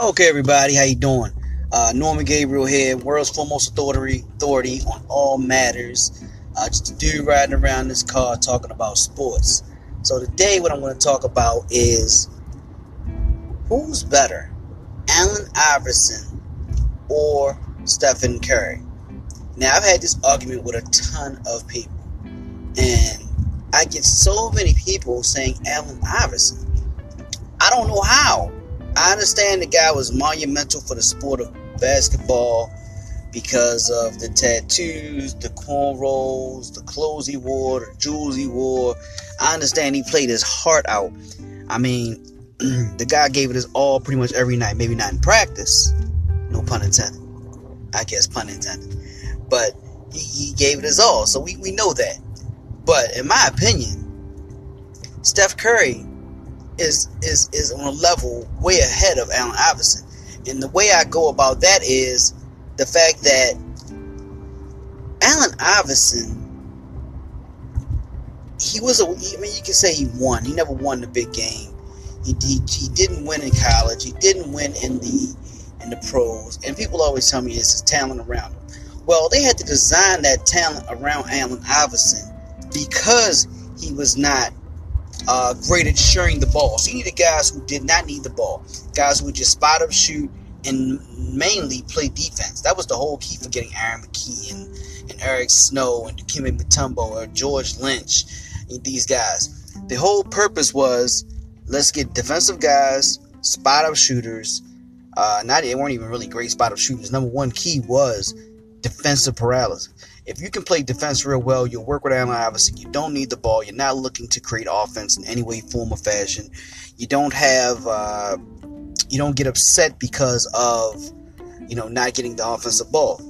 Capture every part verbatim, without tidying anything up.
Okay, everybody, how you doing? Uh, Norman Gabriel here, world's foremost authority, authority on all matters. Uh, just a dude riding around this car talking about sports. So today what I'm going to talk about is who's better, Allen Iverson or Stephen Curry? Now, I've had this argument with a ton of people, and I get so many people saying Allen Iverson. I don't know how. I understand the guy was monumental for the sport of basketball because of the tattoos, the cornrows, the clothes he wore, the jewels he wore. I understand he played his heart out. I mean, the guy gave it his all pretty much every night. Maybe not in practice. No pun intended. I guess pun intended. But he, he gave it his all. So we, we know that. But in my opinion, Steph Curry is is is on a level way ahead of Allen Iverson. And the way I go about that is the fact that Allen Iverson, he was a, I mean, you can say he won. He never won the big game. He, he he didn't win in college. He didn't win in the in the pros. And people always tell me it's his talent around him. Well, they had to design that talent around Allen Iverson because he was not Uh, great at sharing the ball. So you needed guys who did not need the ball. Guys who would just spot up, shoot, and mainly play defense. That was the whole key for getting Aaron McKie and, and Eric Snow and Kimmy Mutombo or George Lynch. These guys. The whole purpose was, let's get defensive guys, spot up shooters. Uh, not they weren't even really great spot up shooters. Number one key was defensive paralysis. If you can play defense real well, you'll work with Allen Iverson. You don't need the ball. You're not looking to create offense in any way, form, or fashion. You don't have, uh, you don't get upset because of, you know, not getting the offensive ball.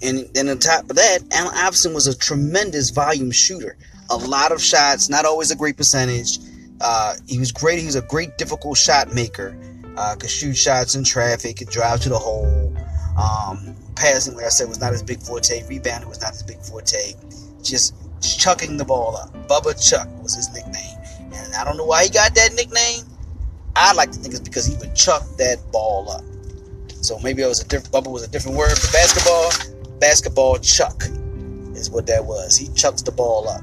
And then on top of that, Allen Iverson was a tremendous volume shooter. A lot of shots, not always a great percentage. Uh, he was great. He was a great difficult shot maker. Uh, could shoot shots in traffic, could drive to the hole. Um, passing, like I said, was not his big forte. Rebounding was not his big forte. Just chucking the ball up. Bubba Chuck was his nickname. And I don't know why he got that nickname. I like to think it's because he would chuck that ball up. So maybe it was a different, Bubba was a different word for basketball. Basketball chuck is what that was. He chucks the ball up.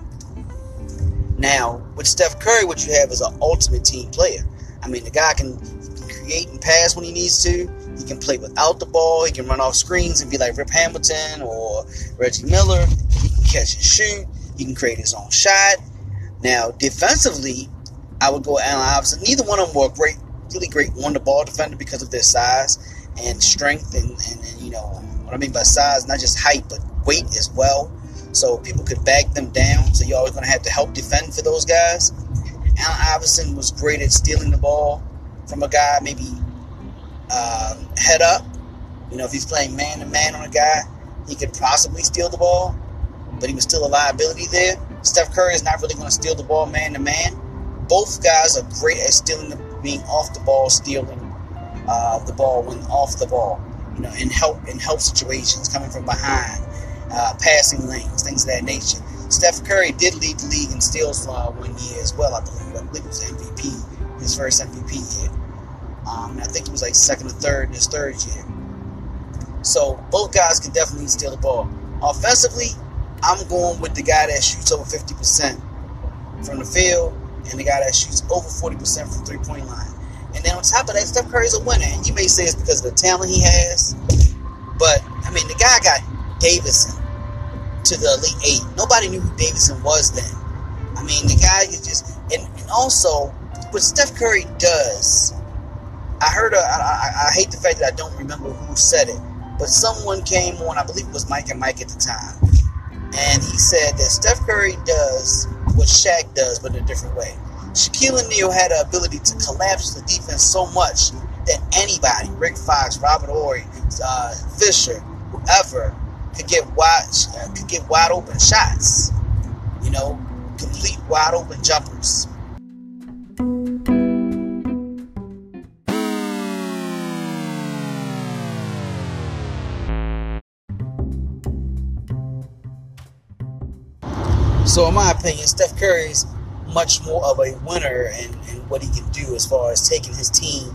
Now, with Steph Curry, what you have is an ultimate team player. I mean, the guy can create and pass when he needs to. He can play without the ball. He can run off screens and be like Rip Hamilton or Reggie Miller. He can catch and shoot. He can create his own shot. Now, defensively, I would go Allen Iverson. Neither one of them were a great, really great on-the-ball defender because of their size and strength. And, and, and, you know, what I mean by size, not just height, but weight as well. So people could back them down. So you're always going to have to help defend for those guys. Allen Iverson was great at stealing the ball from a guy, maybe Um, head up. You know, if he's playing man to man on a guy, he could possibly steal the ball, but he was still a liability there. Steph Curry is not really going to steal the ball man to man. Both guys are great at stealing, the, being off the ball, stealing uh, the ball when off the ball. You know, in help in help situations, coming from behind, uh, passing lanes, things of that nature. Steph Curry did lead the league in steals for uh, one year as well. I believe I believe it was M V P, his first M V P year. Um, I think it was like second or third in his third year. So both guys can definitely steal the ball. Offensively, I'm going with the guy that shoots over fifty percent from the field and the guy that shoots over forty percent from three-point line. And then on top of that, Steph Curry's a winner. And you may say it's because of the talent he has. But, I mean, the guy got Davidson to the Elite Eight. Nobody knew who Davidson was then. I mean, the guy is just... And, and also, what Steph Curry does... I heard, a, I, I hate the fact that I don't remember who said it, but someone came on, I believe it was Mike and Mike at the time, and he said that Steph Curry does what Shaq does, but in a different way. Shaquille O'Neal had the ability to collapse the defense so much that anybody, Rick Fox, Robert Horry, uh, Fisher, whoever, could get wide, uh, could get wide open shots, you know, complete wide open jumpers. So in my opinion, Steph Curry's much more of a winner in, in what he can do as far as taking his team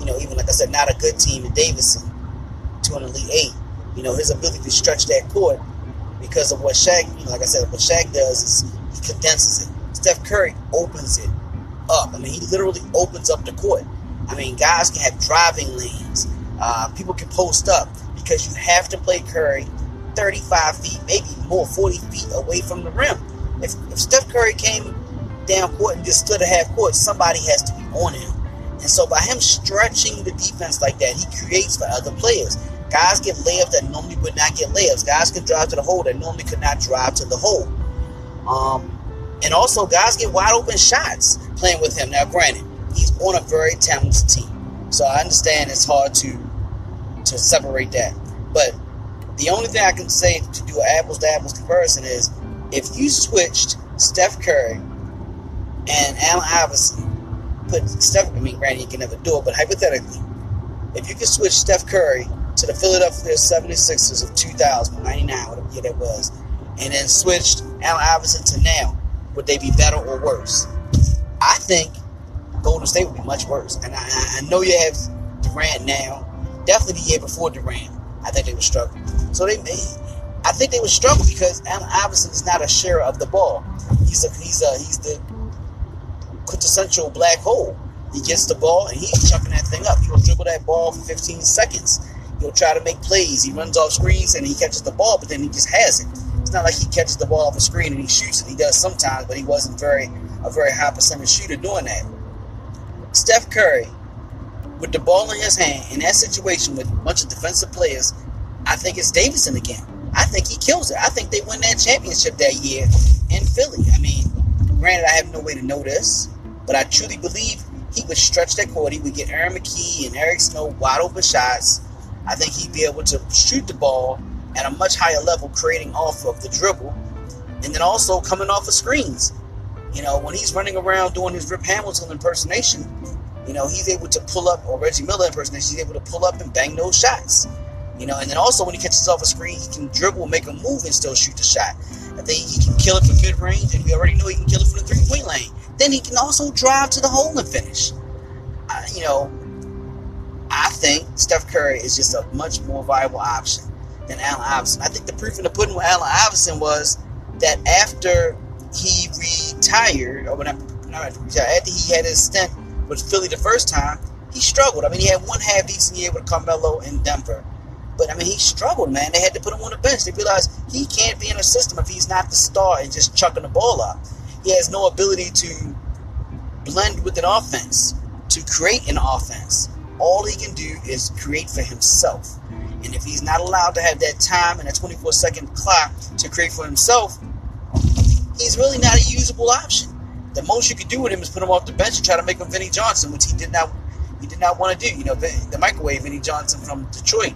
you know, even like I said, not a good team in Davidson to an Elite Eight. You know, his ability to stretch that court because of what Shaq, you know, like I said, what Shaq does is he condenses it. Steph Curry opens it up. I mean, he literally opens up the court. I mean, guys can have driving lanes. Uh, people can post up because you have to play Curry thirty-five feet, maybe more, forty feet away from the rim. If, if Steph Curry came down court and just stood at half court, somebody has to be on him. And so by him stretching the defense like that, he creates for other players. Guys get layups that normally would not get layups. Guys can drive to the hole that normally could not drive to the hole. Um, and also, guys get wide open shots playing with him. Now, granted, he's on a very talented team, so I understand it's hard to to separate that. But the only thing I can say to do an apples-to-apples comparison is if you switched Steph Curry and Allen Iverson, put Steph, I mean, granted, you can never do it, but hypothetically, if you could switch Steph Curry to the Philadelphia seventy-sixers of two thousand, ninety-nine, whatever year that was, and then switched Allen Iverson to now, would they be better or worse? I think Golden State would be much worse. And I, I know you have Durant now. Definitely the year before Durant, I think they would struggle. So they, they I think they would struggle because Allen Iverson is not a sharer of the ball. He's a, he's a, he's the quintessential black hole. He gets the ball and he's chucking that thing up. He will dribble that ball for fifteen seconds. He'll try to make plays. He runs off screens and he catches the ball, but then he just has it. It's not like he catches the ball off a screen and he shoots it. He does sometimes, but he wasn't very a very high percentage shooter doing that. Steph Curry, with the ball in his hand, in that situation with a bunch of defensive players, I think it's Davidson again. I think he kills it. I think they win that championship that year in Philly. I mean, granted, I have no way to know this, but I truly believe he would stretch that court. He would get Aaron McKie and Eric Snow wide open shots. I think he'd be able to shoot the ball at a much higher level, creating off of the dribble, and then also coming off of screens. You know, when he's running around doing his Rip Hamilton impersonation, you know, he's able to pull up, or Reggie Miller impersonation, he's able to pull up and bang those shots. You know, and then also when he catches off a screen, he can dribble, make a move, and still shoot the shot. I think he can kill it from mid-range, and we already know he can kill it from the three-point lane. Then he can also drive to the hole and finish. Uh, you know, I think Steph Curry is just a much more viable option than Allen Iverson. I think the proof in the pudding with Allen Iverson was that after he retired, or when I, not after, after he had his stint with Philly the first time, he struggled. I mean, he had one half-decent year with Carmelo in Denver. But, I mean, he struggled, man. They had to put him on the bench. They realized he can't be in a system if he's not the star and just chucking the ball up. He has no ability to blend with an offense, to create an offense. All he can do is create for himself. And if he's not allowed to have that time and a twenty-four second clock to create for himself, he's really not a usable option. The most you could do with him is put him off the bench and try to make him Vinny Johnson, which he did not he did not want to do. You know, the, the microwave Vinny Johnson from Detroit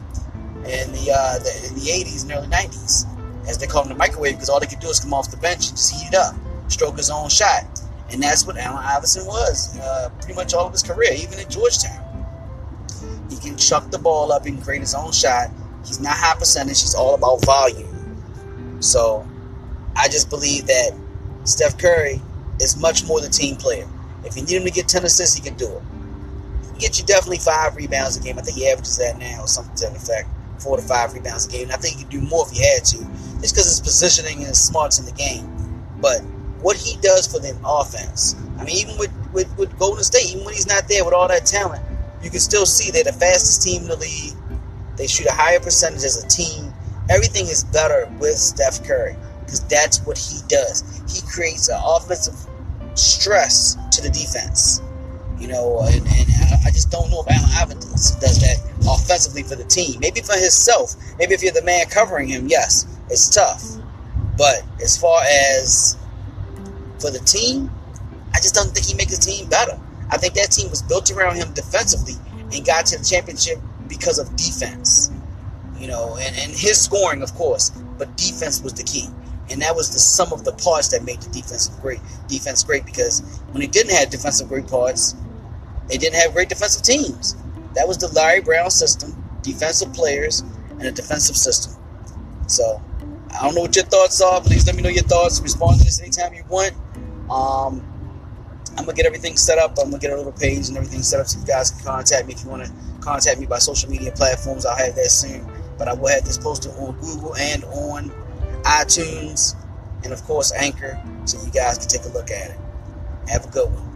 in the, uh, the, in the eighties and early nineties, as they call him the microwave, because all they could do is come off the bench and just heat it up, stroke his own shot. And that's what Allen Iverson was uh, pretty much all of his career, even in Georgetown. He can chuck the ball up and create his own shot. He's not high percentage. He's all about volume. So I just believe that Steph Curry is much more the team player. If you need him to get ten assists, he can do it. He can get you definitely five rebounds a game. I think he averages that now or something to that effect, four to five rebounds a game. And I think he could do more if he had to, just because his positioning and his smarts in the game. But what he does for the offense, I mean, even with, with, with Golden State, even when he's not there with all that talent, you can still see they're the fastest team in the league. They shoot a higher percentage as a team. Everything is better with Steph Curry because that's what he does. He creates an offensive stress to the defense. You know, and, and I just don't know if Allen Iverson does that offensively for the team. Maybe for himself. Maybe if you're the man covering him, yes, it's tough. But as far as for the team, I just don't think he makes the team better. I think that team was built around him defensively and got to the championship because of defense, you know, and, and his scoring, of course, but defense was the key. And that was the sum of the parts that made the defensive great, defense great, because when they didn't have defensive great parts, they didn't have great defensive teams. That was the Larry Brown system, defensive players, and a defensive system. So I don't know what your thoughts are. Please let me know your thoughts. Respond to this anytime you want. Um... I'm going to get everything set up. I'm going to get a little page and everything set up so you guys can contact me. If you want to contact me by social media platforms, I'll have that soon. But I will have this posted on Google and on iTunes and, of course, Anchor, so you guys can take a look at it. Have a good one.